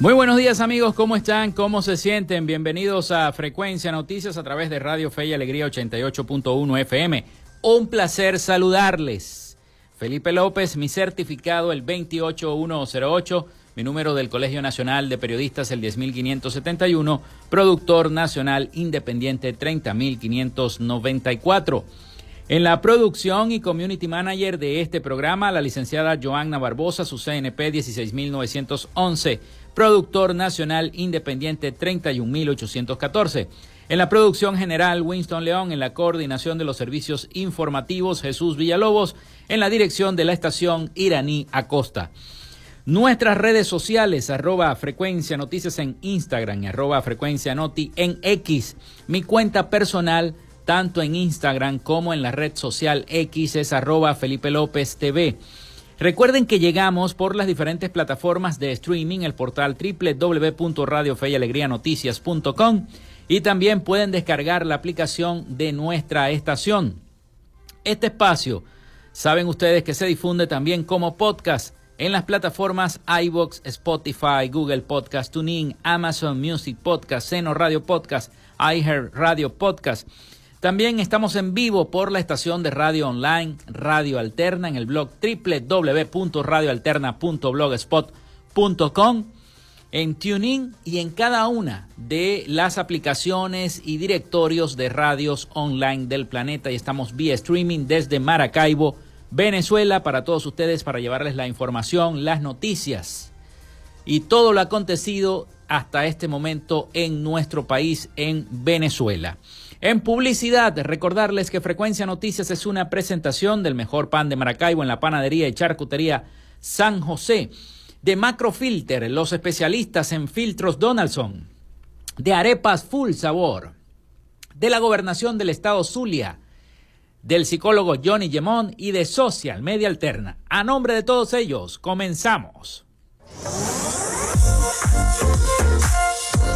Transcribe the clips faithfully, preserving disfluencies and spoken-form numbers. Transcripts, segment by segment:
Muy buenos días amigos, ¿cómo están? ¿Cómo se sienten? Bienvenidos a Frecuencia Noticias a través de Radio Fe y Alegría ochenta y ocho punto uno F M. Un placer saludarles. Felipe López, mi certificado el veintiocho mil ciento ocho, mi número del Colegio Nacional de Periodistas el diez mil quinientos setenta y uno, productor nacional independiente treinta mil quinientos noventa y cuatro. En la producción y community manager de este programa, la licenciada Joana Barbosa, su C N P dieciséis mil novecientos once. Productor nacional independiente treinta y un mil ochocientos catorce. En la producción general, Winston León. En la coordinación de los servicios informativos, Jesús Villalobos. En la dirección de la estación, Iraní Acosta. Nuestras redes sociales, arroba Frecuencia Noticias en Instagram, arroba Frecuencia Noti en X. Mi cuenta personal, tanto en Instagram como en la red social X, es arroba Felipe López T V. Recuerden que llegamos por las diferentes plataformas de streaming, el portal doble u doble u doble u punto radio fe y alegría noticias punto com, y también pueden descargar la aplicación de nuestra estación. Este espacio, saben ustedes que se difunde también como podcast en las plataformas iVoox, Spotify, Google Podcast, TuneIn, Amazon Music Podcast, Seno Radio Podcast, iHeart Radio Podcast. También estamos en vivo por la estación de radio online Radio Alterna en el blog doble u doble u doble u punto radio alterna punto blogspot punto com, en TuneIn y en cada una de las aplicaciones y directorios de radios online del planeta. Y estamos vía streaming desde Maracaibo, Venezuela, para todos ustedes, para llevarles la información, las noticias y todo lo acontecido hasta este momento en nuestro país, en Venezuela. En publicidad, recordarles que Frecuencia Noticias es una presentación del mejor pan de Maracaibo en la Panadería y Charcutería San José, de Macrofilter, los especialistas en filtros Donaldson, de Arepas Full Sabor, de la Gobernación del Estado Zulia, del psicólogo Johnny Gemón y de Social Media Alterna. A nombre de todos ellos, comenzamos.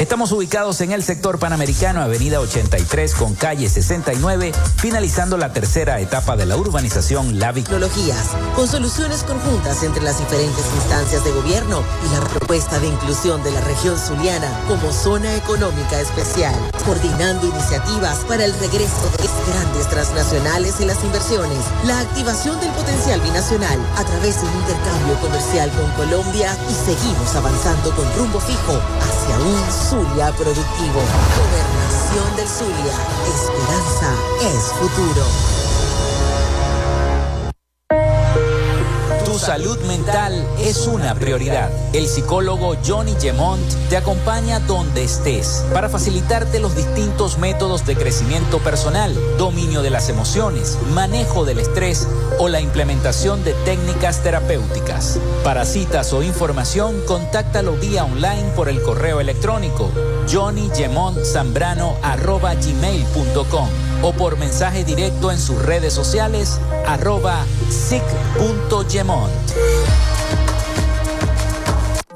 Estamos ubicados en el sector Panamericano, avenida ochenta y tres con calle sesenta y nueve, finalizando la tercera etapa de la urbanización La Victoria. Tecnologías, con soluciones conjuntas entre las diferentes instancias de gobierno y la propuesta de inclusión de la región zuliana como zona económica especial, coordinando iniciativas para el regreso de grandes transnacionales en las inversiones, la activación del potencial binacional a través de un intercambio comercial con Colombia y seguimos avanzando con rumbo fijo hacia un Zulia productivo. Gobernación del Zulia. Esperanza es futuro. Tu salud mental es una prioridad. El psicólogo Johnny Gemont te acompaña donde estés para facilitarte los distintos métodos de crecimiento personal, dominio de las emociones, manejo del estrés o la implementación de técnicas terapéuticas. Para citas o información, contáctalo vía online por el correo electrónico johnny gemont zambrano arroba gmail punto com o por mensaje directo en sus redes sociales arroba sic punto gemont.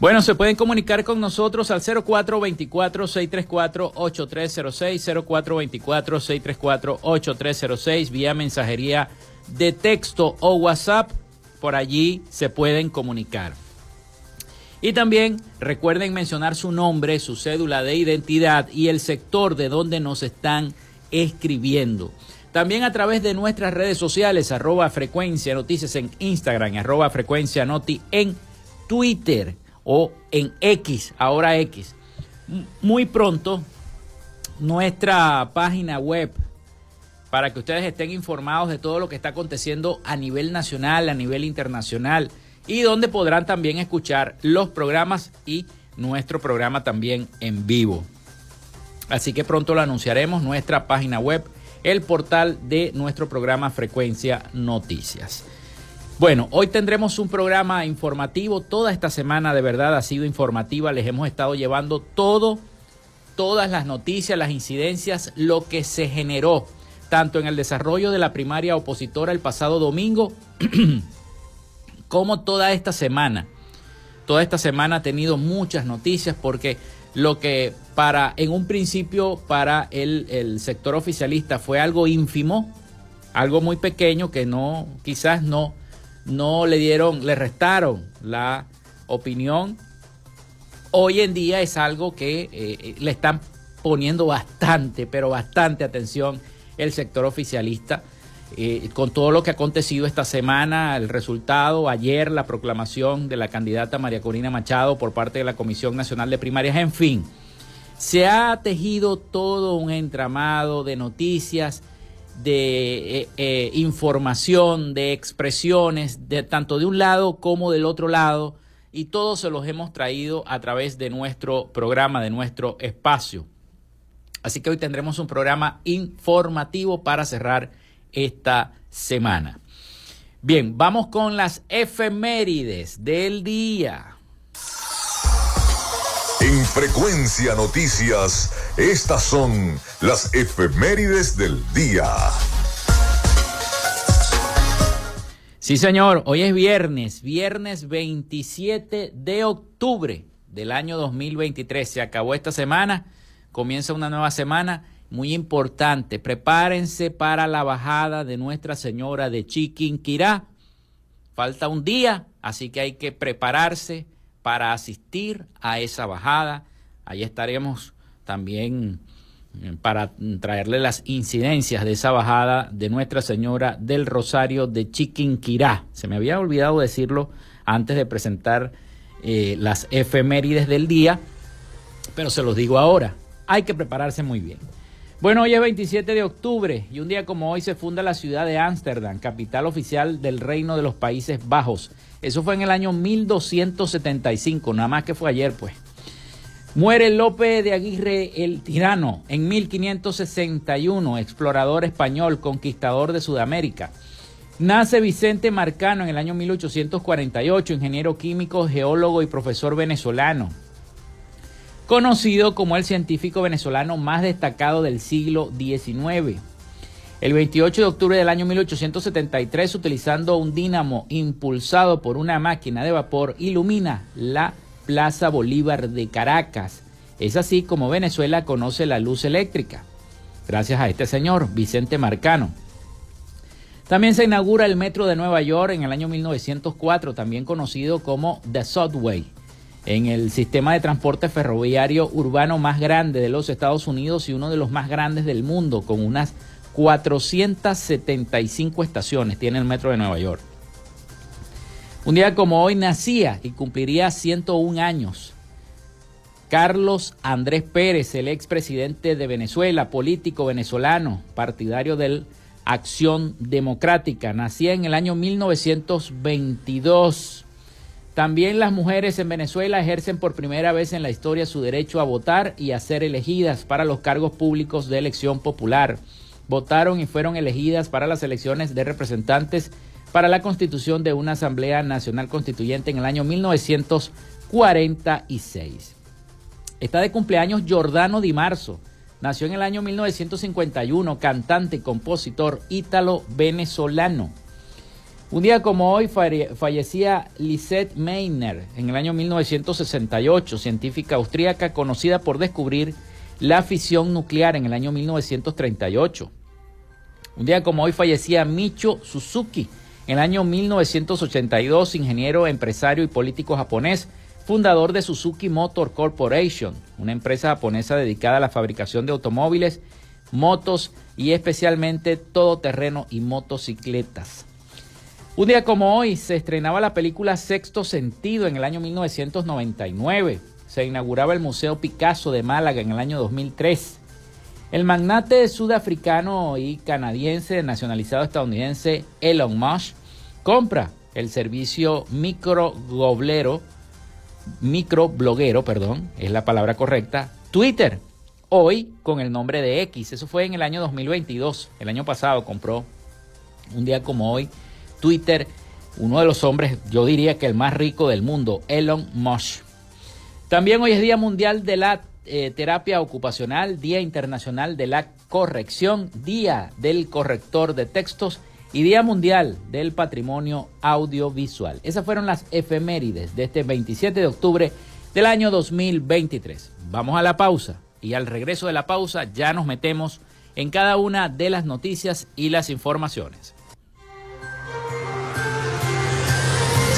Bueno, se pueden comunicar con nosotros al cero cuatro dos cuatro, seis tres cuatro, ocho tres cero seis, cero cuatro dos cuatro, seis tres cuatro, ocho tres cero seis, vía mensajería de texto o WhatsApp, por allí se pueden comunicar. Y también recuerden mencionar su nombre, su cédula de identidad y el sector de donde nos están escribiendo. También a través de nuestras redes sociales, arroba Frecuencia Noticias en Instagram, arroba Frecuencia Noti en Twitter. O en X, ahora X. Muy pronto, nuestra página web, para que ustedes estén informados de todo lo que está aconteciendo a nivel nacional, a nivel internacional, y donde podrán también escuchar los programas y nuestro programa también en vivo. Así que pronto lo anunciaremos, nuestra página web, el portal de nuestro programa Frecuencia Noticias. Bueno, hoy tendremos un programa informativo. Toda esta semana de verdad ha sido informativa. Les hemos estado llevando todo, todas las noticias, las incidencias, lo que se generó, tanto en el desarrollo de la primaria opositora el pasado domingo, como toda esta semana. Toda esta semana ha tenido muchas noticias porque lo que para, en un principio para el, el sector oficialista fue algo ínfimo, algo muy pequeño que no, quizás no, no le dieron, le restaron la opinión. Hoy en día es algo que eh, le están poniendo bastante, pero bastante atención el sector oficialista eh, con todo lo que ha acontecido esta semana, el resultado, ayer la proclamación de la candidata María Corina Machado por parte de la Comisión Nacional de Primarias, en fin. Se ha tejido todo un entramado de noticias, de eh, eh, información, de expresiones, de tanto de un lado como del otro lado, y todos se los hemos traído a través de nuestro programa, de nuestro espacio. Así que hoy tendremos un programa informativo para cerrar esta semana. Bien, vamos con las efemérides del día. En Frecuencia Noticias, estas son las efemérides del día. Sí, señor, hoy es viernes, viernes veintisiete de octubre del año dos mil veintitrés. Se acabó esta semana, comienza una nueva semana muy importante. Prepárense para la bajada de Nuestra Señora de Chiquinquirá. Falta un día, así que hay que prepararse para asistir a esa bajada. Ahí estaremos también para traerle las incidencias de esa bajada de Nuestra Señora del Rosario de Chiquinquirá. Se me había olvidado decirlo antes de presentar eh, las efemérides del día, pero se los digo ahora. Hay que prepararse muy bien. Bueno, hoy es veintisiete de octubre y un día como hoy se funda la ciudad de Ámsterdam, capital oficial del Reino de los Países Bajos. Eso fue en el año mil doscientos setenta y cinco, nada más que fue ayer, pues. Muere Lope de Aguirre el Tirano en mil quinientos sesenta y uno, explorador español, conquistador de Sudamérica. Nace Vicente Marcano en el año mil ochocientos cuarenta y ocho, ingeniero químico, geólogo y profesor venezolano. Conocido como el científico venezolano más destacado del siglo diecinueve. El veintiocho de octubre del año mil ochocientos setenta y tres, utilizando un dínamo impulsado por una máquina de vapor, ilumina la Plaza Bolívar de Caracas. Es así como Venezuela conoce la luz eléctrica, gracias a este señor, Vicente Marcano. También se inaugura el metro de Nueva York en el año mil novecientos cuatro, también conocido como The Subway. en el sistema de transporte ferroviario urbano más grande de los Estados Unidos y uno de los más grandes del mundo, con unas cuatrocientas setenta y cinco estaciones tiene el metro de Nueva York. Un día como hoy nacía y cumpliría ciento uno años Carlos Andrés Pérez, el expresidente de Venezuela, político venezolano, partidario de Acción Democrática. Nacía en el año mil novecientos veintidós. También las mujeres en Venezuela ejercen por primera vez en la historia su derecho a votar y a ser elegidas para los cargos públicos de elección popular. Votaron y fueron elegidas para las elecciones de representantes para la constitución de una Asamblea Nacional Constituyente en el año mil novecientos cuarenta y seis. Está de cumpleaños Giordano Di Marzo. Nació en el año mil novecientos cincuenta y uno, cantante, compositor ítalo-venezolano. Un día como hoy fallecía Lisette Meitner en el año mil novecientos sesenta y ocho, científica austríaca conocida por descubrir la fisión nuclear en el año mil novecientos treinta y ocho. Un día como hoy fallecía Michio Suzuki en el año mil novecientos ochenta y dos, ingeniero, empresario y político japonés, fundador de Suzuki Motor Corporation, una empresa japonesa dedicada a la fabricación de automóviles, motos y especialmente todoterreno y motocicletas. Un día como hoy se estrenaba la película Sexto Sentido en el año mil novecientos noventa y nueve. Se inauguraba el Museo Picasso de Málaga en el año dos mil tres. El magnate sudafricano y canadiense nacionalizado estadounidense Elon Musk compra el servicio microbloguero, microbloguero, perdón, es la palabra correcta, Twitter, hoy con el nombre de X. Eso fue en el año dos mil veintidós. El año pasado compró, un día como hoy, Twitter, uno de los hombres, yo diría que el más rico del mundo, Elon Musk. También hoy es Día Mundial de la eh, Terapia Ocupacional, Día Internacional de la Corrección, Día del Corrector de Textos y Día Mundial del Patrimonio Audiovisual. Esas fueron las efemérides de este veintisiete de octubre del año dos mil veintitrés. Vamos a la pausa y al regreso de la pausa ya nos metemos en cada una de las noticias y las informaciones.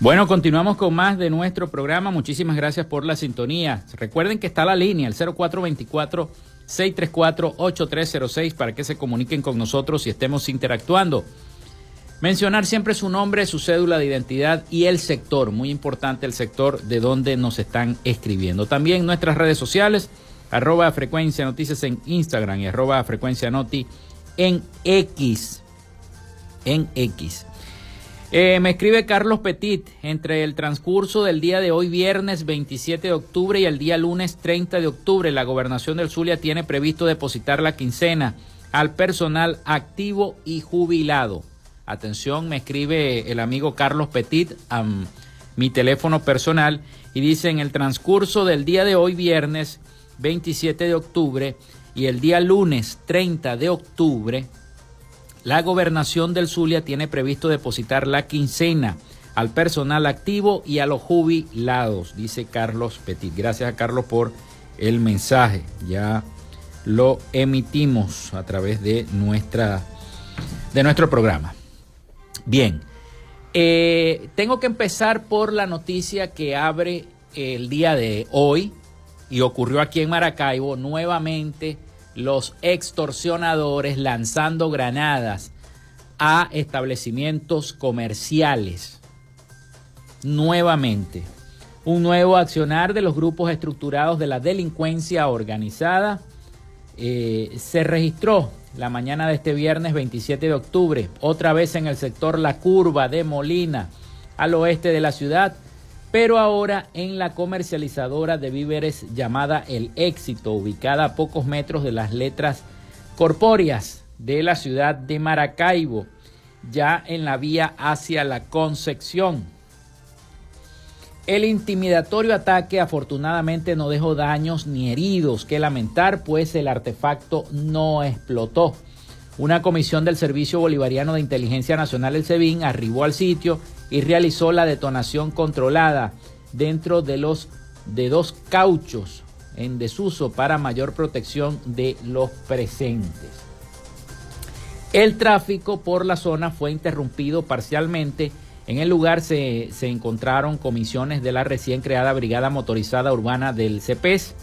Bueno, continuamos con más de nuestro programa. Muchísimas gracias por la sintonía. Recuerden que está la línea, el cero cuatro dos cuatro, seis tres cuatro, ocho tres cero seis, para que se comuniquen con nosotros y estemos interactuando. Mencionar siempre su nombre, su cédula de identidad y el sector. Muy importante el sector de donde nos están escribiendo. También nuestras redes sociales, arroba Frecuencia Noticias en Instagram y arroba Frecuencia Noti en X. En X. Eh, me escribe Carlos Petit, entre el transcurso del día de hoy, viernes veintisiete de octubre, y el día lunes treinta de octubre, la Gobernación del Zulia tiene previsto depositar la quincena al personal activo y jubilado. Atención, me escribe el amigo Carlos Petit a um, mi teléfono personal y dice, en el transcurso del día de hoy, viernes veintisiete de octubre, y el día lunes treinta de octubre, la Gobernación del Zulia tiene previsto depositar la quincena al personal activo y a los jubilados, dice Carlos Petit. Gracias a Carlos por el mensaje. Ya lo emitimos a través de, nuestra, de nuestro programa. Bien, eh, tengo que empezar por la noticia que abre el día de hoy y ocurrió aquí en Maracaibo nuevamente. Los extorsionadores lanzando granadas a establecimientos comerciales. Nuevamente, un nuevo accionar de los grupos estructurados de la delincuencia organizada eh, se registró la mañana de este viernes veintisiete de octubre, otra vez en el sector La Curva de Molina, al oeste de la ciudad, pero ahora en la comercializadora de víveres llamada El Éxito, ubicada a pocos metros de las letras corpóreas de la ciudad de Maracaibo, ya en la vía hacia la Concepción. El intimidatorio ataque afortunadamente no dejó daños ni heridos que lamentar, pues el artefacto no explotó. Una comisión del Servicio Bolivariano de Inteligencia Nacional, el SEBIN, arribó al sitio y realizó la detonación controlada dentro de los de dos cauchos en desuso para mayor protección de los presentes. El tráfico por la zona fue interrumpido parcialmente. En el lugar se, se encontraron comisiones de la recién creada Brigada Motorizada Urbana del C E P E S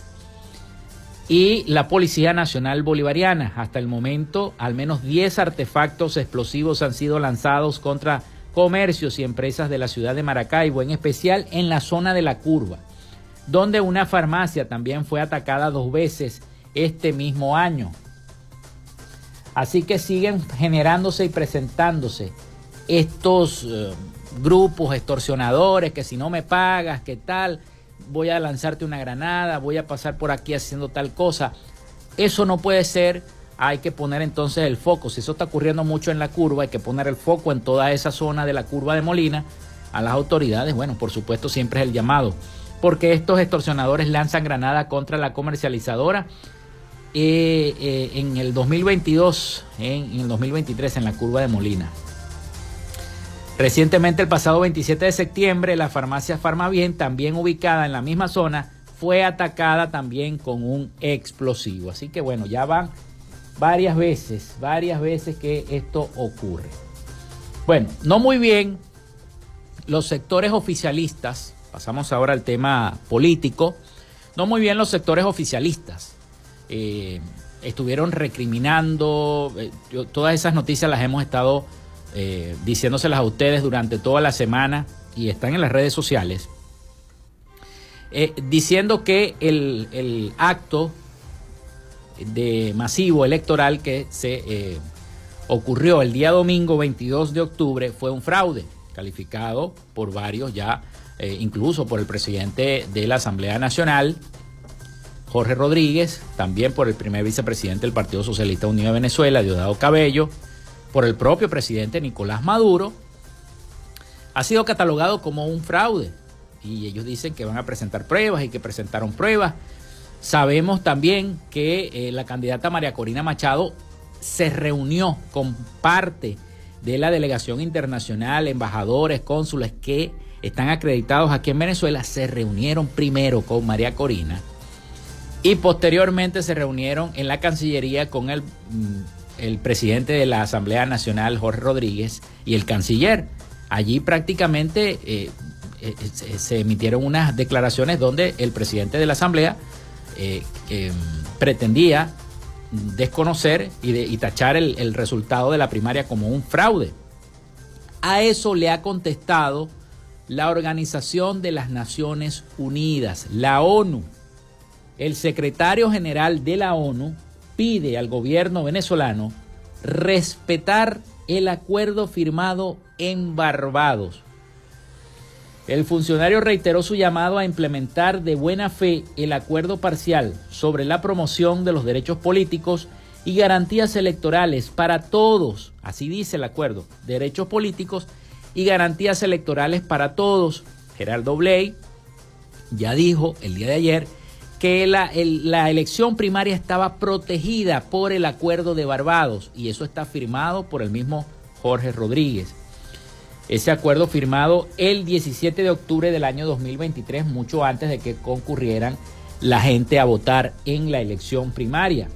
y la Policía Nacional Bolivariana. Hasta el momento, al menos diez artefactos explosivos han sido lanzados contra comercios y empresas de la ciudad de Maracaibo, en especial en la zona de La Curva, donde una farmacia también fue atacada dos veces este mismo año. Así que siguen generándose y presentándose estos eh, grupos extorsionadores, que si no me pagas, qué tal, voy a lanzarte una granada, voy a pasar por aquí haciendo tal cosa. Eso no puede ser. Hay que poner entonces el foco. Si eso está ocurriendo mucho en La Curva, hay que poner el foco en toda esa zona de La Curva de Molina. A las autoridades, bueno, por supuesto, siempre es el llamado, porque estos extorsionadores lanzan granada contra la comercializadora eh, eh, en el dos mil veintidós, eh, en el dos mil veintitrés, en La Curva de Molina. Recientemente, el pasado veintisiete de septiembre, la farmacia Farmavien, también ubicada en la misma zona, fue atacada también con un explosivo. Así que bueno, ya van Varias veces, varias veces que esto ocurre. Bueno, no muy bien los sectores oficialistas, pasamos ahora al tema político, no muy bien los sectores oficialistas. Eh, estuvieron recriminando, eh, yo, todas esas noticias las hemos estado eh, diciéndoselas a ustedes durante toda la semana y están en las redes sociales, eh, diciendo que el, el acto de masivo electoral que se eh, ocurrió el día domingo veintidós de octubre fue un fraude, calificado por varios ya, eh, incluso por el presidente de la Asamblea Nacional, Jorge Rodríguez, también por el primer vicepresidente del Partido Socialista Unido de Venezuela, Diosdado Cabello, por el propio presidente Nicolás Maduro. Ha sido catalogado como un fraude y ellos dicen que van a presentar pruebas y que presentaron pruebas. Sabemos también que eh, la candidata María Corina Machado se reunió con parte de la delegación internacional, embajadores, cónsules que están acreditados aquí en Venezuela, se reunieron primero con María Corina y posteriormente se reunieron en la Cancillería con el, el presidente de la Asamblea Nacional, Jorge Rodríguez, y el canciller. Allí prácticamente eh, eh, se emitieron unas declaraciones donde el presidente de la Asamblea Eh, eh, pretendía desconocer y, de, y tachar el, el resultado de la primaria como un fraude. A eso le ha contestado la Organización de las Naciones Unidas, la ONU. El secretario general de la ONU pide al gobierno venezolano respetar el acuerdo firmado en Barbados. El funcionario reiteró su llamado a implementar de buena fe el acuerdo parcial sobre la promoción de los derechos políticos y garantías electorales para todos, así dice el acuerdo, derechos políticos y garantías electorales para todos. Gerardo Blyde ya dijo el día de ayer que la, el, la elección primaria estaba protegida por el acuerdo de Barbados y eso está firmado por el mismo Jorge Rodríguez. Ese acuerdo firmado el diecisiete de octubre del año dos mil veintitrés, mucho antes de que concurrieran la gente a votar en la elección primaria.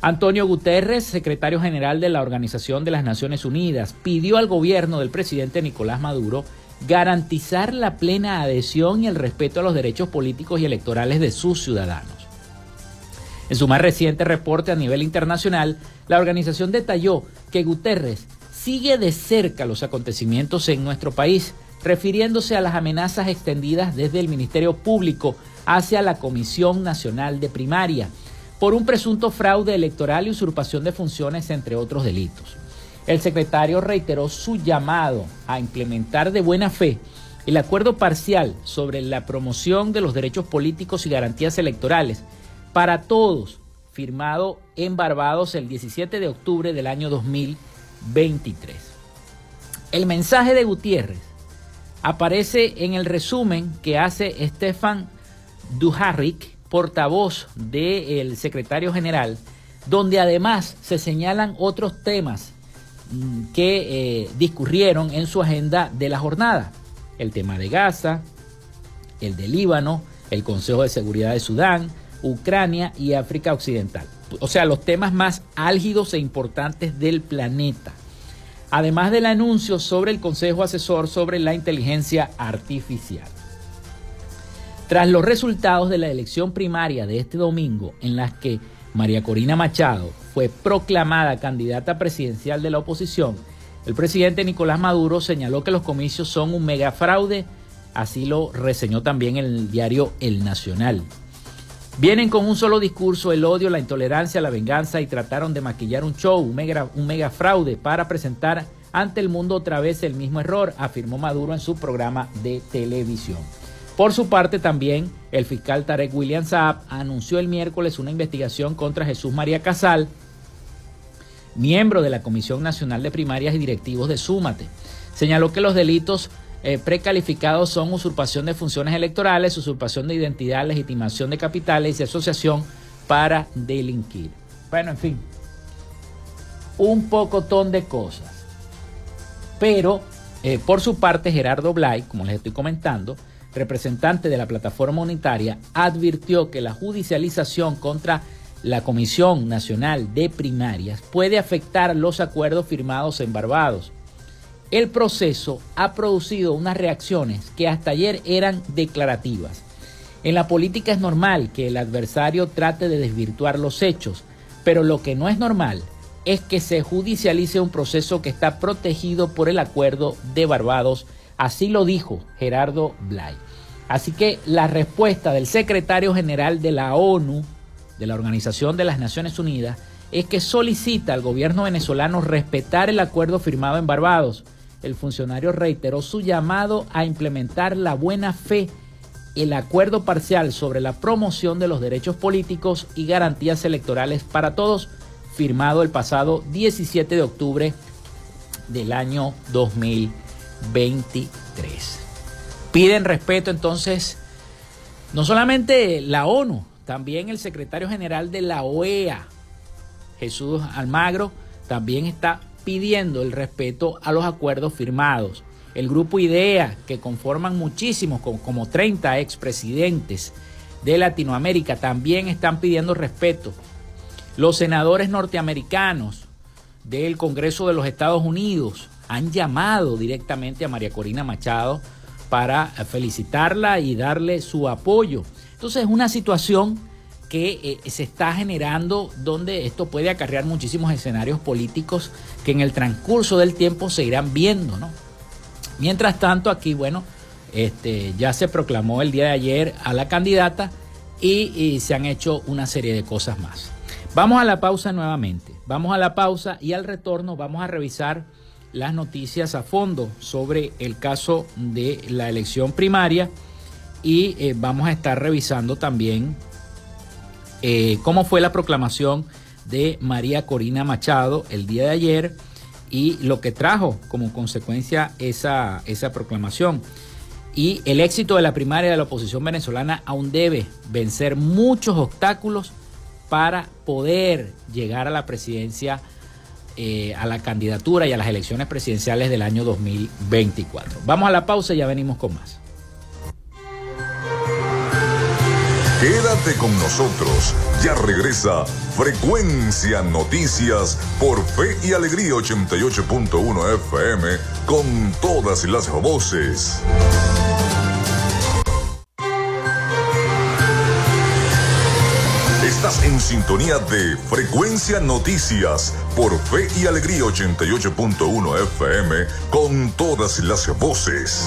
Antonio Guterres, secretario general de la Organización de las Naciones Unidas, pidió al gobierno del presidente Nicolás Maduro garantizar la plena adhesión y el respeto a los derechos políticos y electorales de sus ciudadanos. En su más reciente reporte a nivel internacional, la organización detalló que Guterres sigue de cerca los acontecimientos en nuestro país, refiriéndose a las amenazas extendidas desde el Ministerio Público hacia la Comisión Nacional de Primaria por un presunto fraude electoral y usurpación de funciones, entre otros delitos. El secretario reiteró su llamado a implementar de buena fe El acuerdo parcial sobre la promoción de los derechos políticos y garantías electorales para todos, firmado en Barbados el diecisiete de octubre del año dos mil veintitrés. El mensaje de Gutiérrez aparece en el resumen que hace Stefan Dujarric, portavoz del secretario general, donde además se señalan otros temas que eh, discurrieron en su agenda de la jornada. El tema de Gaza, el de Líbano, el Consejo de Seguridad de Sudán, Ucrania y África Occidental. O sea, los temas más álgidos e importantes del planeta. Además del anuncio sobre el Consejo Asesor sobre la Inteligencia Artificial. Tras los resultados de la elección primaria de este domingo, en las que María Corina Machado fue proclamada candidata presidencial de la oposición, el presidente Nicolás Maduro señaló que los comicios son un megafraude, así lo reseñó también el diario El Nacional. Vienen con un solo discurso, el odio, la intolerancia, la venganza, y trataron de maquillar un show, un mega, un mega fraude para presentar ante el mundo otra vez el mismo error, afirmó Maduro en su programa de televisión. Por su parte también, el fiscal Tarek William Saab anunció el miércoles una investigación contra Jesús María Casal, miembro de la Comisión Nacional de Primarias y directivos de Súmate. Señaló que los delitos Eh, precalificados son usurpación de funciones electorales, usurpación de identidad, legitimación de capitales y asociación para delinquir. Bueno, en fin, un pocotón de cosas. Pero, eh, por su parte, Gerardo Blyde, como les estoy comentando, representante de la plataforma unitaria, advirtió que la judicialización contra la Comisión Nacional de Primarias puede afectar los acuerdos firmados en Barbados. El proceso ha producido unas reacciones que hasta ayer eran declarativas. En la política es normal que el adversario trate de desvirtuar los hechos, pero lo que no es normal es que se judicialice un proceso que está protegido por el Acuerdo de Barbados, así lo dijo Gerardo Blyde. Así que la respuesta del secretario general de la ONU, de la Organización de las Naciones Unidas, es que solicita al gobierno venezolano respetar el acuerdo firmado en Barbados. El funcionario reiteró su llamado a implementar la buena fe, el acuerdo parcial sobre la promoción de los derechos políticos y garantías electorales para todos, firmado el pasado diecisiete de octubre del año dos mil veintitrés. Piden respeto entonces, no solamente la ONU, también el secretario general de la O E A, Jesús Almagro, también está pidiendo el respeto a los acuerdos firmados. El grupo IDEA, que conforman muchísimos, como treinta expresidentes de Latinoamérica, también están pidiendo respeto. Los senadores norteamericanos del Congreso de los Estados Unidos han llamado directamente a María Corina Machado para felicitarla y darle su apoyo. Entonces es una situación que se está generando, donde esto puede acarrear muchísimos escenarios políticos que en el transcurso del tiempo se irán viendo, ¿no? Mientras tanto, aquí, bueno, este, ya se proclamó el día de ayer a la candidata y, y se han hecho una serie de cosas más. Vamos a la pausa nuevamente, vamos a la pausa y al retorno vamos a revisar las noticias a fondo sobre el caso de la elección primaria y eh, vamos a estar revisando también Eh, cómo fue la proclamación de María Corina Machado el día de ayer y lo que trajo como consecuencia esa, esa proclamación. Y el éxito de la primaria de la oposición venezolana aún debe vencer muchos obstáculos para poder llegar a la presidencia, eh, a la candidatura y a las elecciones presidenciales del año dos mil veinticuatro. Vamos a la pausa y ya venimos con más. Quédate con nosotros, ya regresa Frecuencia Noticias por Fe y Alegría ochenta y ocho punto uno F M con todas las voces. Estás en sintonía de Frecuencia Noticias por Fe y Alegría ochenta y ocho punto uno F M con todas las voces.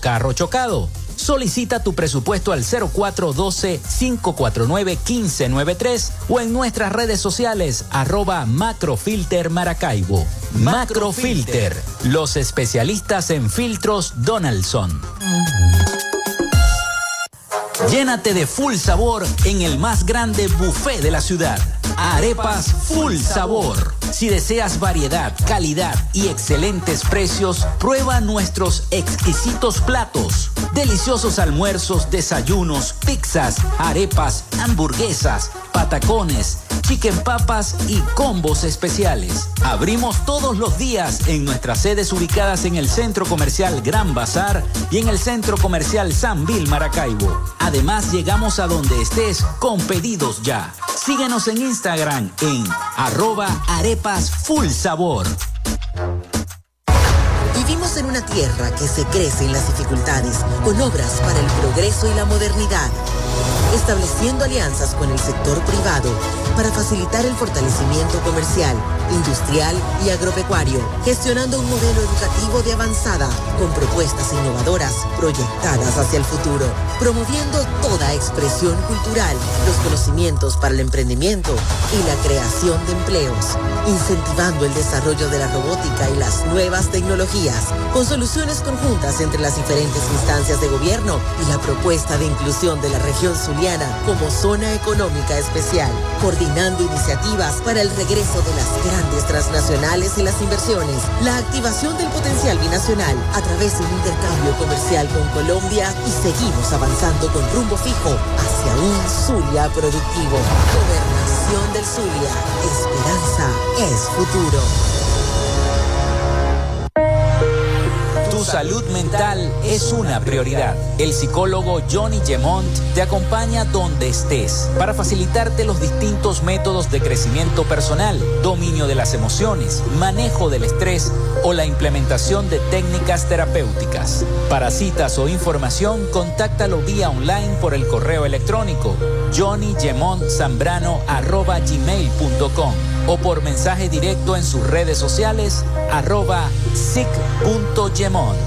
carro chocado. Solicita tu presupuesto al cero cuatro uno dos, cinco cuatro nueve, uno cinco nueve tres o en nuestras redes sociales arroba Macrofilter Maracaibo. Macrofilter, los especialistas en filtros Donaldson. Llénate de full sabor en el más grande buffet de la ciudad. Arepas Full Sabor. Si deseas variedad, calidad y excelentes precios, prueba nuestros exquisitos platos. Deliciosos almuerzos, desayunos, pizzas, arepas, hamburguesas, patacones, chicken papas y combos especiales. Abrimos todos los días en nuestras sedes ubicadas en el Centro Comercial Gran Bazar y en el Centro Comercial San Vil Maracaibo. Además, llegamos a donde estés con pedidos ya. Síguenos en Instagram en arroba arepas full sabor. Vivimos en una tierra que se crece en las dificultades con obras para el progreso y la modernidad, estableciendo alianzas con el sector privado para facilitar el fortalecimiento comercial, industrial y agropecuario, gestionando un modelo educativo de avanzada con propuestas innovadoras proyectadas hacia el futuro, promoviendo toda expresión cultural, los conocimientos para el emprendimiento y la creación de empleos, incentivando el desarrollo de la robótica y las nuevas tecnologías, con soluciones conjuntas entre las diferentes instancias de gobierno y la propuesta de inclusión de la región zuliana como zona económica especial, coordinando iniciativas para el regreso de las grandes transnacionales y las inversiones, la activación del potencial binacional a través de un intercambio comercial con Colombia y seguimos avanzando con rumbo fijo hacia un Zulia productivo. Gobernación del Zulia. Esperanza es futuro. Tu salud mental es una prioridad. El psicólogo Johnny Gemont te acompaña donde estés para facilitarte los distintos métodos de crecimiento personal, dominio de las emociones, manejo del estrés o la implementación de técnicas terapéuticas. Para citas o información, contáctalo vía online por el correo electrónico johnny gemont zambrano arroba gmail punto com o por mensaje directo en sus redes sociales arroba sic punto gemont.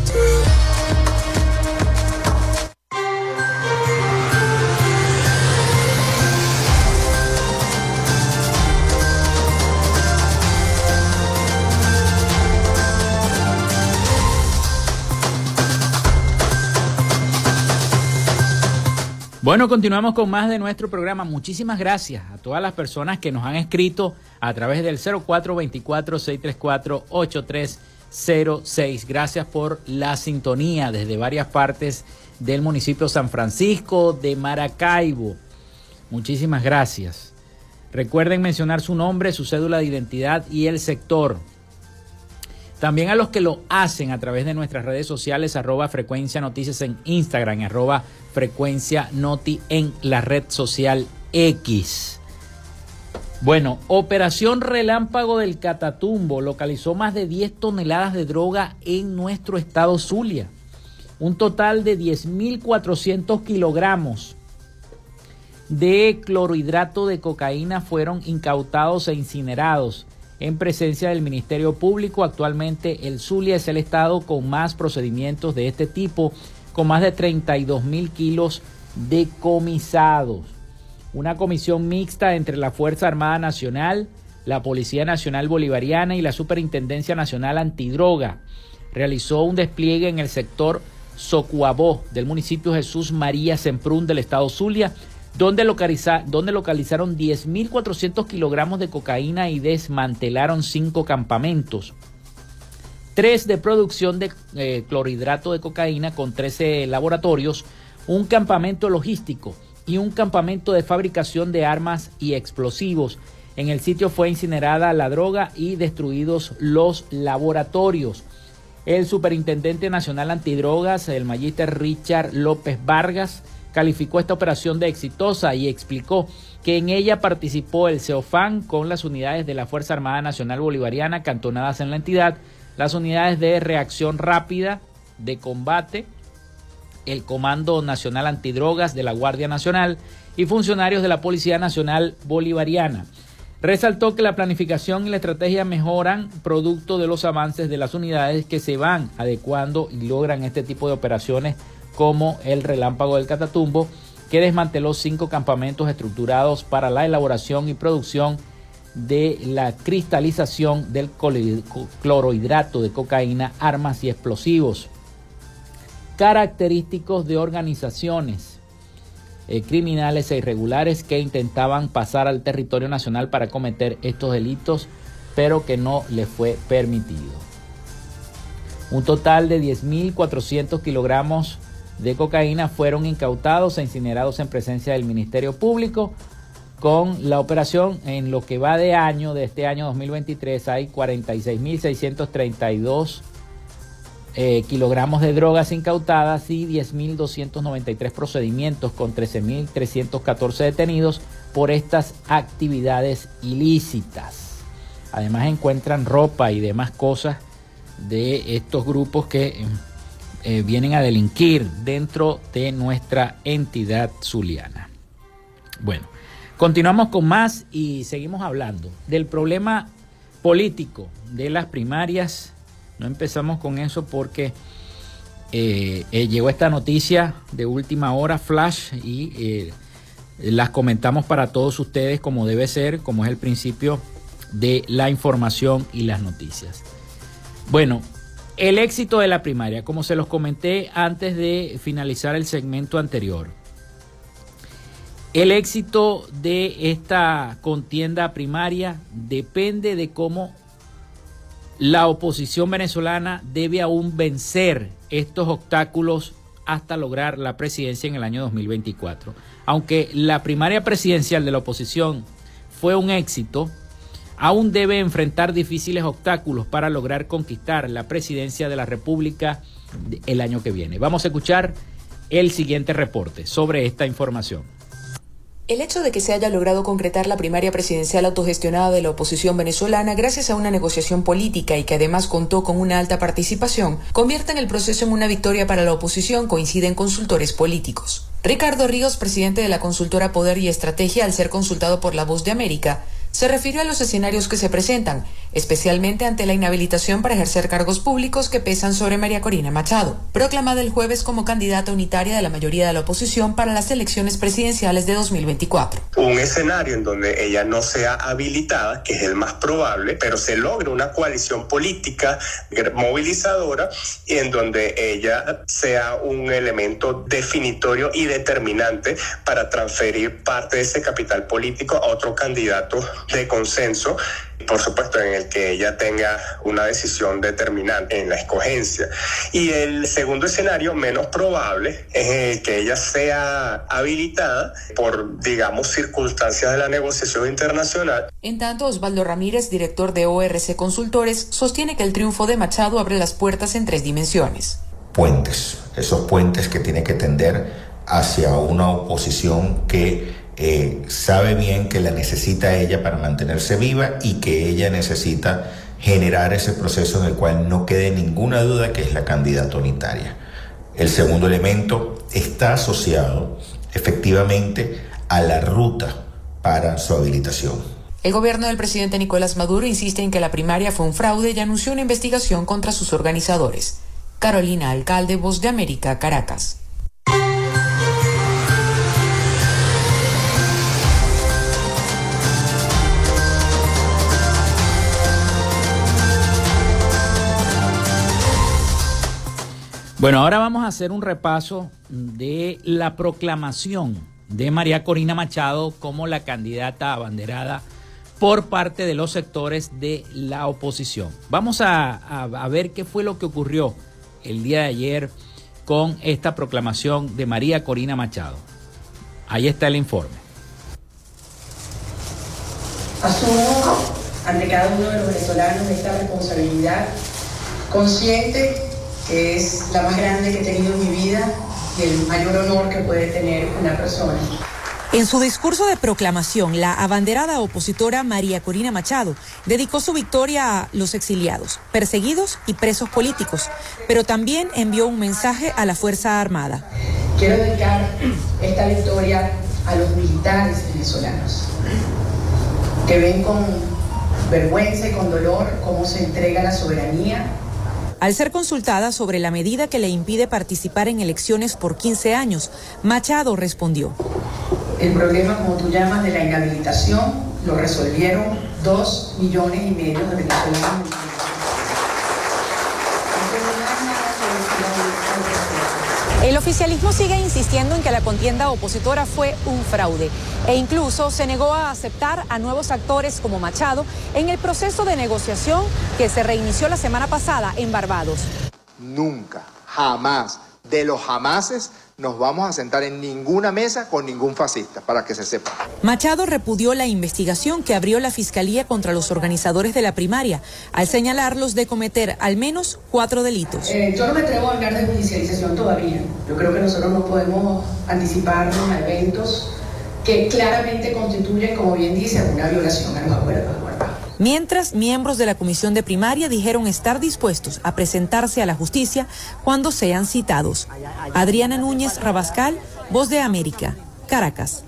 Bueno, continuamos con más de nuestro programa. Muchísimas gracias a todas las personas que nos han escrito a través del cero cuatro dos cuatro, seis tres cuatro, ocho tres cero seis. Gracias por la sintonía desde varias partes del municipio San Francisco de Maracaibo. Muchísimas gracias. Recuerden mencionar su nombre, su cédula de identidad y el sector. También a los que lo hacen a través de nuestras redes sociales, arroba Frecuencia Noticias en Instagram, arroba Frecuencia Noti en la red social X. Bueno, Operación Relámpago del Catatumbo localizó más de diez toneladas de droga en nuestro estado Zulia. Un total de diez mil cuatrocientos kilogramos de clorhidrato de cocaína fueron incautados e incinerados. En presencia del Ministerio Público, actualmente el Zulia es el estado con más procedimientos de este tipo, con más de treinta y dos mil kilos decomisados. Una comisión mixta entre la Fuerza Armada Nacional, la Policía Nacional Bolivariana y la Superintendencia Nacional Antidroga realizó un despliegue en el sector Socuabó del municipio Jesús María Semprún del estado Zulia, donde, localiza, donde localizaron diez mil cuatrocientos kilogramos de cocaína y desmantelaron cinco campamentos. Tres de producción de eh, clorhidrato de cocaína con trece laboratorios, un campamento logístico y un campamento de fabricación de armas y explosivos. En el sitio fue incinerada la droga y destruidos los laboratorios. El superintendente nacional antidrogas, el magíster Richard López Vargas, calificó esta operación de exitosa y explicó que en ella participó el CEOFAN con las unidades de la Fuerza Armada Nacional Bolivariana cantonadas en la entidad, las unidades de reacción rápida de combate, el Comando Nacional Antidrogas de la Guardia Nacional y funcionarios de la Policía Nacional Bolivariana. Resaltó que la planificación y la estrategia mejoran producto de los avances de las unidades que se van adecuando y logran este tipo de operaciones como el Relámpago del Catatumbo, que desmanteló cinco campamentos estructurados para la elaboración y producción de la cristalización del clorhidrato de cocaína, armas y explosivos. Característicos de organizaciones Eh, criminales e irregulares que intentaban pasar al territorio nacional para cometer estos delitos, pero que no les fue permitido. Un total de diez mil cuatrocientos kilogramos de cocaína fueron incautados e incinerados en presencia del Ministerio Público. Con la operación, en lo que va de año, de este año dos mil veintitrés, hay cuarenta y seis mil seiscientos treinta y dos Eh, kilogramos de drogas incautadas y diez mil doscientos noventa y tres procedimientos con trece mil trescientos catorce detenidos por estas actividades ilícitas. Además encuentran ropa y demás cosas de estos grupos que eh, vienen a delinquir dentro de nuestra entidad zuliana. Bueno, continuamos con más y seguimos hablando del problema político de las primarias. No empezamos con eso porque eh, eh, llegó esta noticia de última hora, flash, y eh, las comentamos para todos ustedes como debe ser, como es el principio de la información y las noticias. Bueno, el éxito de la primaria, como se los comenté antes de finalizar el segmento anterior. El éxito de esta contienda primaria depende de cómo la oposición venezolana debe aún vencer estos obstáculos hasta lograr la presidencia en el año dos mil veinticuatro. Aunque la primaria presidencial de la oposición fue un éxito, aún debe enfrentar difíciles obstáculos para lograr conquistar la presidencia de la República el año que viene. Vamos a escuchar el siguiente reporte sobre esta información. El hecho de que se haya logrado concretar la primaria presidencial autogestionada de la oposición venezolana gracias a una negociación política y que además contó con una alta participación, convierten el proceso en una victoria para la oposición, coinciden consultores políticos. Ricardo Ríos, presidente de la consultora Poder y Estrategia, al ser consultado por La Voz de América, se refirió a los escenarios que se presentan, especialmente ante la inhabilitación para ejercer cargos públicos que pesan sobre María Corina Machado, proclamada el jueves como candidata unitaria de la mayoría de la oposición para las elecciones presidenciales de dos mil veinticuatro. Un escenario en donde ella no sea habilitada, que es el más probable, pero se logra una coalición política movilizadora y en donde ella sea un elemento definitorio y de determinante para transferir parte de ese capital político a otro candidato de consenso, por supuesto en el que ella tenga una decisión determinante en la escogencia. Y el segundo escenario menos probable es el que ella sea habilitada por, digamos, circunstancias de la negociación internacional. En tanto, Osvaldo Ramírez, director de O R C Consultores, sostiene que el triunfo de Machado abre las puertas en tres dimensiones. Puentes, esos puentes que tiene que tender hacia una oposición que eh, sabe bien que la necesita ella para mantenerse viva y que ella necesita generar ese proceso en el cual no quede ninguna duda que es la candidata unitaria. El segundo elemento está asociado efectivamente a la ruta para su habilitación. El gobierno del presidente Nicolás Maduro insiste en que la primaria fue un fraude y anunció una investigación contra sus organizadores. Carolina Alcalde, Voz de América, Caracas. Bueno, ahora vamos a hacer un repaso de la proclamación de María Corina Machado como la candidata abanderada por parte de los sectores de la oposición. Vamos a, a, a ver qué fue lo que ocurrió el día de ayer con esta proclamación de María Corina Machado. Ahí está el informe. Asumo ante cada uno de los venezolanos esta responsabilidad, consciente que es la más grande que he tenido en mi vida y el mayor honor que puede tener una persona. En su discurso de proclamación, la abanderada opositora María Corina Machado dedicó su victoria a los exiliados, perseguidos y presos políticos, pero también envió un mensaje a la Fuerza Armada. Quiero dedicar esta victoria a los militares venezolanos, que ven con vergüenza y con dolor cómo se entrega la soberanía. Al ser consultada sobre la medida que le impide participar en elecciones por quince años, Machado respondió. El problema, como tú llamas, de la inhabilitación, lo resolvieron dos millones y medio de venezolanos. El oficialismo sigue insistiendo en que la contienda opositora fue un fraude e incluso se negó a aceptar a nuevos actores como Machado en el proceso de negociación que se reinició la semana pasada en Barbados. Nunca, jamás, de los jamases, nos vamos a sentar en ninguna mesa con ningún fascista, para que se sepa. Machado repudió la investigación que abrió la Fiscalía contra los organizadores de la primaria, al señalarlos de cometer al menos cuatro delitos. Eh, yo no me atrevo a hablar de judicialización todavía. Yo creo que nosotros no podemos anticiparnos a eventos que claramente constituyen, como bien dice, una violación a los acuerdos. Mientras, miembros de la Comisión de Primaria dijeron estar dispuestos a presentarse a la justicia cuando sean citados. Adriana Núñez Rabascal, Voz de América, Caracas.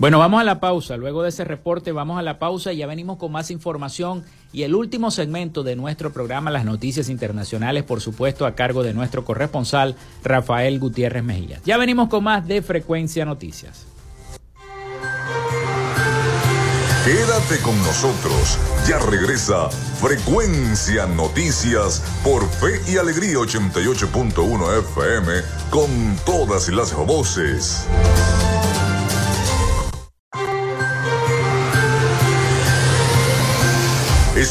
Bueno, vamos a la pausa. Luego de ese reporte vamos a la pausa y ya venimos con más información y el último segmento de nuestro programa, las noticias internacionales, por supuesto, a cargo de nuestro corresponsal Rafael Gutiérrez Mejía. Ya venimos con más de Frecuencia Noticias. Quédate con nosotros. Ya regresa Frecuencia Noticias por Fe y Alegría ochenta y ocho punto uno F M con todas las voces.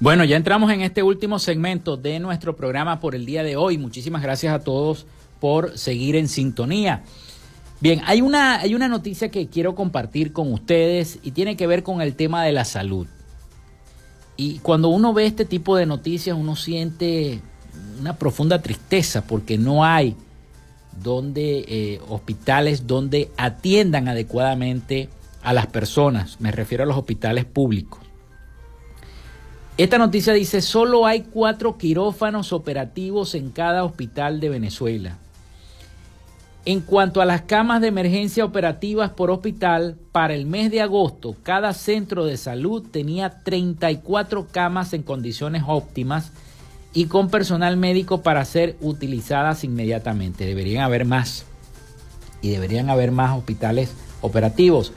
Bueno, ya entramos en este último segmento de nuestro programa por el día de hoy. Muchísimas gracias a todos por seguir en sintonía. Bien, hay una, hay una noticia que quiero compartir con ustedes y tiene que ver con el tema de la salud. Y cuando uno ve este tipo de noticias, uno siente una profunda tristeza porque no hay donde, eh, hospitales donde atiendan adecuadamente a las personas. Me refiero a los hospitales públicos. Esta noticia dice, solo hay cuatro quirófanos operativos en cada hospital de Venezuela. En cuanto a las camas de emergencia operativas por hospital, para el mes de agosto, cada centro de salud tenía treinta y cuatro camas en condiciones óptimas y con personal médico para ser utilizadas inmediatamente. Deberían haber más y deberían haber más hospitales operativos.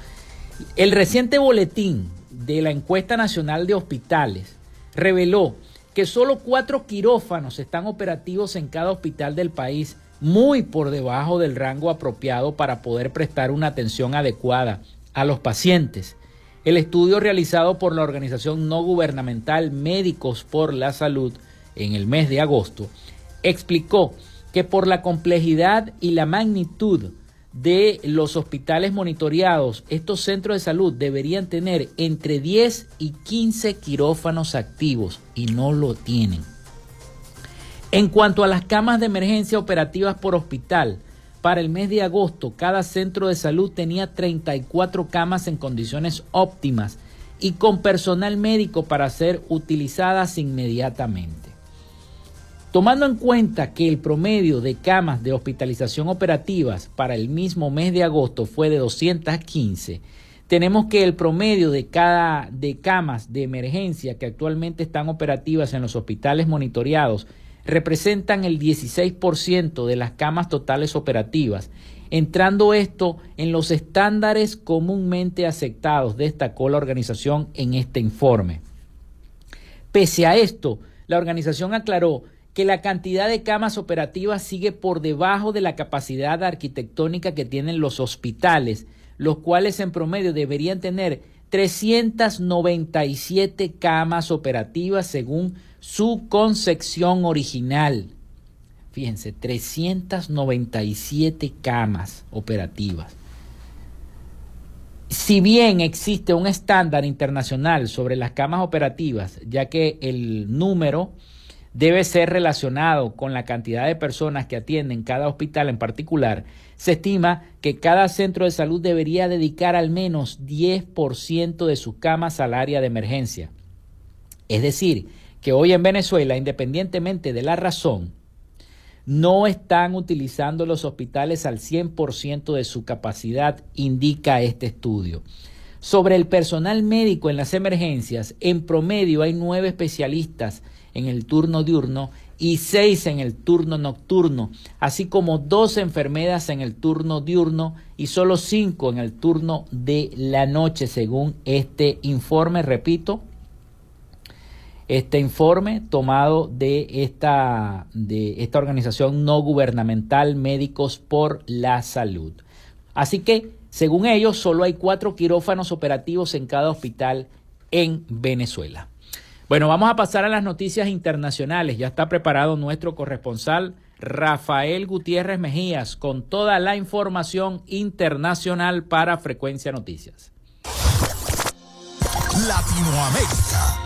El reciente boletín de la Encuesta Nacional de Hospitales reveló que solo cuatro quirófanos están operativos en cada hospital del país, muy por debajo del rango apropiado para poder prestar una atención adecuada a los pacientes. El estudio realizado por la organización no gubernamental Médicos por la Salud en el mes de agosto, explicó que por la complejidad y la magnitud de los hospitales monitoreados, estos centros de salud deberían tener entre diez y quince quirófanos activos y no lo tienen. En cuanto a las camas de emergencia operativas por hospital, para el mes de agosto cada centro de salud tenía treinta y cuatro camas en condiciones óptimas y con personal médico para ser utilizadas inmediatamente. Tomando en cuenta que el promedio de camas de hospitalización operativas para el mismo mes de agosto fue de doscientas quince, tenemos que el promedio de, cada, de camas de emergencia que actualmente están operativas en los hospitales monitoreados representan el dieciséis por ciento de las camas totales operativas, entrando esto en los estándares comúnmente aceptados, destacó la organización en este informe. Pese a esto, la organización aclaró que la cantidad de camas operativas sigue por debajo de la capacidad arquitectónica que tienen los hospitales, los cuales en promedio deberían tener trescientas noventa y siete camas operativas según su concepción original. Fíjense, trescientas noventa y siete camas operativas. Si bien existe un estándar internacional sobre las camas operativas, ya que el número debe ser relacionado con la cantidad de personas que atienden cada hospital en particular, se estima que cada centro de salud debería dedicar al menos diez por ciento de sus camas al área de emergencia. Es decir, que hoy en Venezuela, independientemente de la razón, no están utilizando los hospitales al cien por ciento de su capacidad, indica este estudio. Sobre el personal médico en las emergencias, en promedio hay nueve especialistas en el turno diurno y seis en el turno nocturno, así como dos enfermeras en el turno diurno y solo cinco en el turno de la noche, según este informe, repito, este informe tomado de esta, de esta organización no gubernamental Médicos por la Salud. Así que, según ellos, solo hay cuatro quirófanos operativos en cada hospital en Venezuela. Bueno, vamos a pasar a las noticias internacionales. Ya está preparado nuestro corresponsal Rafael Gutiérrez Mejía con toda la información internacional para Frecuencia Noticias. Latinoamérica.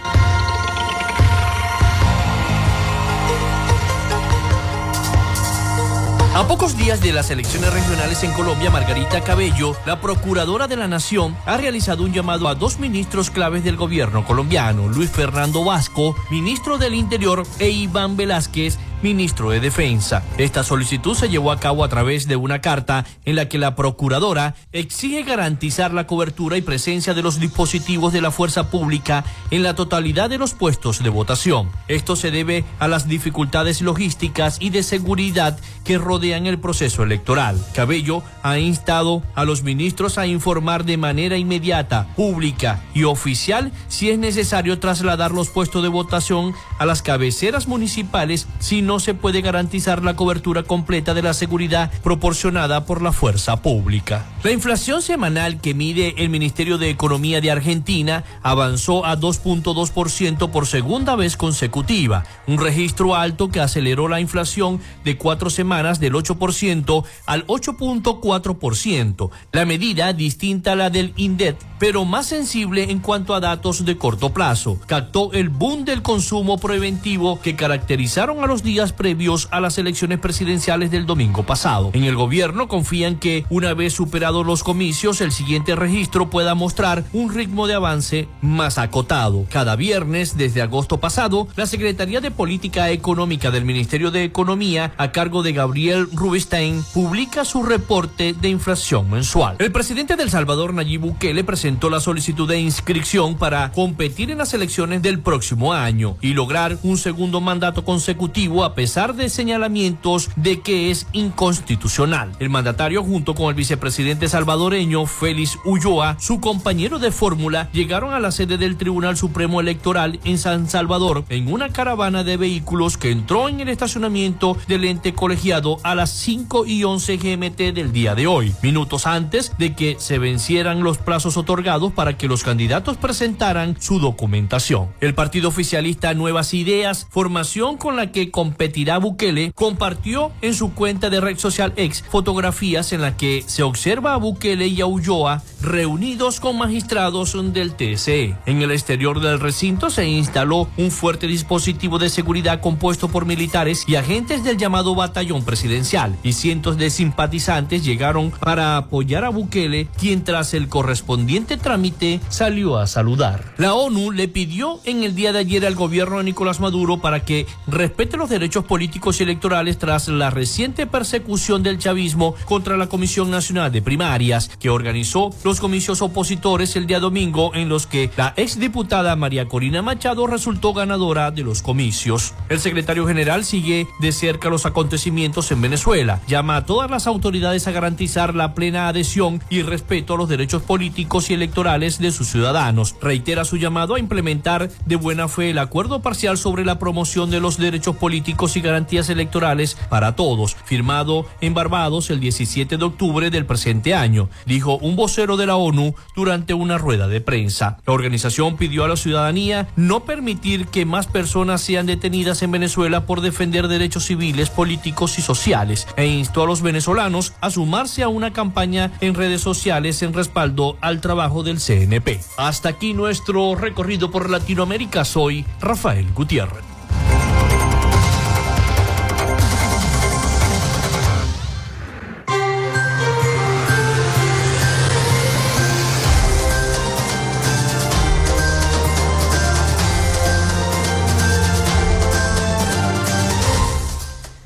A pocos días de las elecciones regionales en Colombia, Margarita Cabello, la procuradora de la Nación, ha realizado un llamado a dos ministros claves del gobierno colombiano, Luis Fernando Vasco, ministro del Interior, e Iván Velásquez, ministro de Defensa. Esta solicitud se llevó a cabo a través de una carta en la que la procuradora exige garantizar la cobertura y presencia de los dispositivos de la fuerza pública en la totalidad de los puestos de votación. Esto se debe a las dificultades logísticas y de seguridad que rodean el proceso electoral. Cabello ha instado a los ministros a informar de manera inmediata, pública y oficial si es necesario trasladar los puestos de votación a las cabeceras municipales si no se puede garantizar la cobertura completa de la seguridad proporcionada por la fuerza pública. La inflación semanal que mide el Ministerio de Economía de Argentina avanzó a dos punto dos por ciento por segunda vez consecutiva, un registro alto que aceleró la inflación de cuatro semanas del ocho por ciento al ocho punto cuatro por ciento. La medida, distinta a la del INDEC, pero más sensible en cuanto a datos de corto plazo, captó el boom del consumo preventivo que caracterizaron a los días previos a las elecciones presidenciales del domingo pasado. En el gobierno confían que, una vez superados los comicios, el siguiente registro pueda mostrar un ritmo de avance más acotado. Cada viernes, desde agosto pasado, la Secretaría de Política Económica del Ministerio de Economía, a cargo de Gabriel Rubinstein, publica su reporte de inflación mensual. El presidente de El Salvador, Nayib Bukele, presentó la solicitud de inscripción para competir en las elecciones del próximo año y lograr un segundo mandato consecutivo a pesar de señalamientos de que es inconstitucional. El mandatario, junto con el vicepresidente salvadoreño Félix Ulloa, su compañero de fórmula, llegaron a la sede del Tribunal Supremo Electoral en San Salvador en una caravana de vehículos que entró en el estacionamiento del ente colegiado a las cinco y once G M T del día de hoy, minutos antes de que se vencieran los plazos otorgados otorgados para que los candidatos presentaran su documentación. El partido oficialista Nuevas Ideas, formación con la que competirá Bukele, compartió en su cuenta de red social X fotografías en las que se observa a Bukele y a Ulloa reunidos con magistrados del T S E. En el exterior del recinto se instaló un fuerte dispositivo de seguridad compuesto por militares y agentes del llamado batallón presidencial, y cientos de simpatizantes llegaron para apoyar a Bukele, quien tras el correspondiente trámite salió a saludar. La ONU le pidió en el día de ayer al gobierno de Nicolás Maduro para que respete los derechos políticos y electorales tras la reciente persecución del chavismo contra la Comisión Nacional de Primarias, que organizó los comicios opositores el día domingo, en los que la exdiputada María Corina Machado resultó ganadora de los comicios. El secretario general sigue de cerca los acontecimientos en Venezuela, llama a todas las autoridades a garantizar la plena adhesión y respeto a los derechos políticos y electorales de sus ciudadanos, reitera su llamado a implementar de buena fe el acuerdo parcial sobre la promoción de los derechos políticos y garantías electorales para todos, firmado en Barbados el diecisiete de octubre del presente año, dijo un vocero de la ONU durante una rueda de prensa. La organización pidió a la ciudadanía no permitir que más personas sean detenidas en Venezuela por defender derechos civiles, políticos y sociales, e instó a los venezolanos a sumarse a una campaña en redes sociales en respaldo al trabajo del C N P. Hasta aquí nuestro recorrido por Latinoamérica. Soy Rafael Gutiérrez.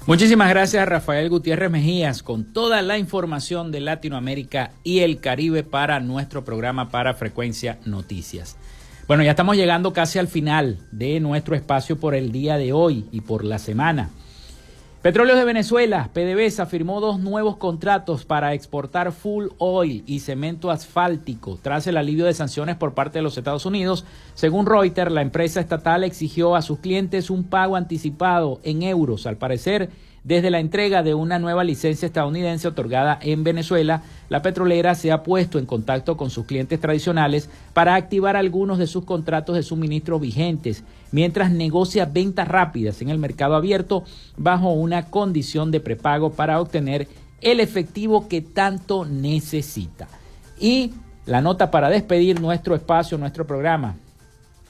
Muchísimas gracias a Rafael Gutiérrez Mejías con toda la información de Latinoamérica y el Caribe para nuestro programa para Frecuencia Noticias. Bueno, ya estamos llegando casi al final de nuestro espacio por el día de hoy y por la semana. Petróleos de Venezuela, PDVSA, firmó dos nuevos contratos para exportar full oil y cemento asfáltico tras el alivio de sanciones por parte de los Estados Unidos. Según Reuters, la empresa estatal exigió a sus clientes un pago anticipado en euros, al parecer, desde la entrega de una nueva licencia estadounidense otorgada en Venezuela. La petrolera se ha puesto en contacto con sus clientes tradicionales para activar algunos de sus contratos de suministro vigentes, mientras negocia ventas rápidas en el mercado abierto bajo una condición de prepago para obtener el efectivo que tanto necesita. Y la nota para despedir nuestro espacio, nuestro programa.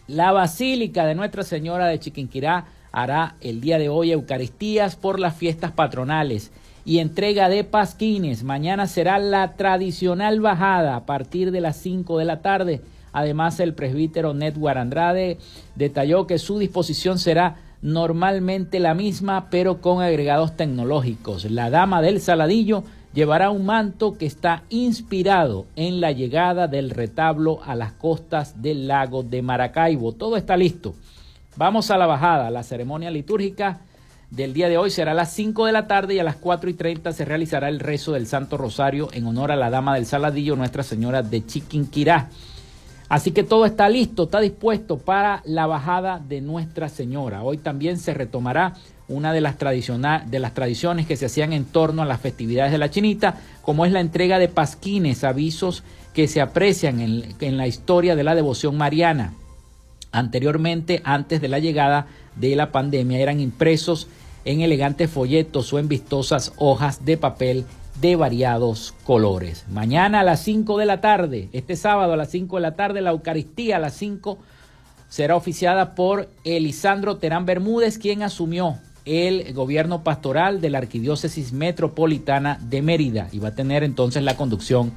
La Basílica de Nuestra Señora de Chiquinquirá hará el día de hoy eucaristías por las fiestas patronales y entrega de pasquines. Mañana será la tradicional bajada a partir de las cinco de la tarde. Además, el presbítero Netwar Andrade detalló que su disposición será normalmente la misma, pero con agregados tecnológicos. La dama del Saladillo llevará un manto que está inspirado en la llegada del retablo a las costas del lago de Maracaibo. Todo está listo. Vamos a la bajada. La ceremonia litúrgica del día de hoy será a las cinco de la tarde y a las cuatro y treinta se realizará el rezo del Santo Rosario en honor a la Dama del Saladillo, Nuestra Señora de Chiquinquirá. Así que todo está listo, está dispuesto para la bajada de Nuestra Señora. Hoy también se retomará una de las, de las tradiciones que se hacían en torno a las festividades de la Chinita, como es la entrega de pasquines, avisos que se aprecian en, en la historia de la devoción mariana. Anteriormente, antes de la llegada de la pandemia, eran impresos en elegantes folletos o en vistosas hojas de papel de variados colores. Mañana a las cinco de la tarde, este sábado a las cinco de la tarde, la Eucaristía a las cinco será oficiada por Elisandro Terán Bermúdez, quien asumió el gobierno pastoral de la Arquidiócesis Metropolitana de Mérida, y va a tener entonces la conducción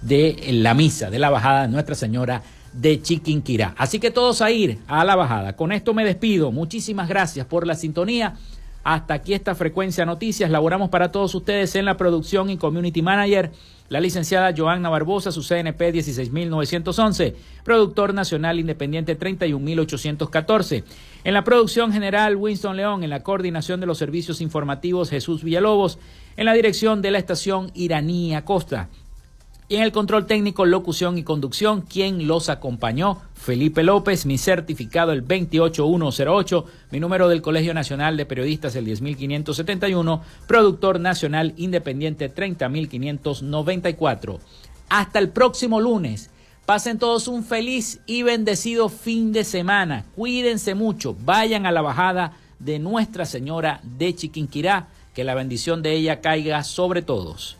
de la misa de la bajada de Nuestra Señora de Chiquinquirá. Así que todos a ir a la bajada. Con esto me despido. Muchísimas gracias por la sintonía. Hasta aquí esta Frecuencia Noticias. Laboramos para todos ustedes en la producción y community manager, la licenciada Joana Barbosa, su C N P dieciséis mil novecientos once, productor nacional independiente treinta y un mil ochocientos catorce. En la producción general, Winston León. En la coordinación de los servicios informativos, Jesús Villalobos. En la dirección de la estación, Iraní Acosta. Y en el control técnico, locución y conducción, quien los acompañó, Felipe López. Mi certificado el veintiocho mil ciento ocho, mi número del Colegio Nacional de Periodistas el diez mil quinientos setenta y uno, productor nacional independiente treinta mil quinientos noventa y cuatro. Hasta el próximo lunes, Pasen todos un feliz y bendecido fin de semana. Cuídense mucho. Vayan a la bajada de Nuestra Señora de Chiquinquirá. Que la bendición de ella caiga sobre todos.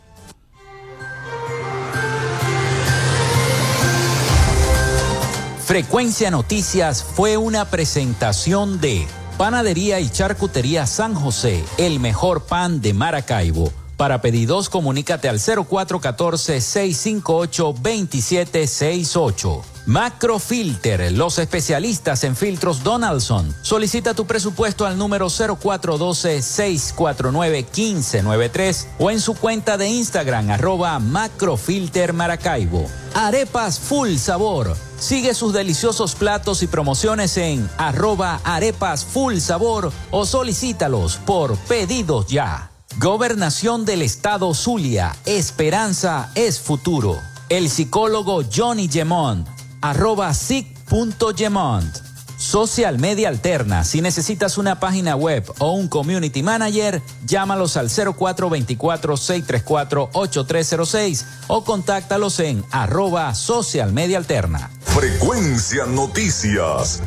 Frecuencia Noticias fue una presentación de Panadería y Charcutería San José, el mejor pan de Maracaibo. Para pedidos, comunícate al cero cuatro uno cuatro, seis cinco ocho, dos siete seis ocho. Macrofilter, los especialistas en filtros Donaldson. Solicita tu presupuesto al número cero cuatro uno dos, seis cuatro nueve, uno cinco nueve tres o en su cuenta de Instagram, arroba Macrofilter Maracaibo. Arepas Full Sabor. Sigue sus deliciosos platos y promociones en arroba Arepas Full Sabor o solicítalos por Pedidos Ya. Gobernación del Estado Zulia, esperanza es futuro. El psicólogo Johnny Gemont, arroba sic.gemont. Social Media Alterna, si necesitas una página web o un community manager, llámalos al cero cuatro dos cuatro, seis tres cuatro, ocho tres cero seis o contáctalos en arroba Social Media Alterna. Frecuencia Noticias.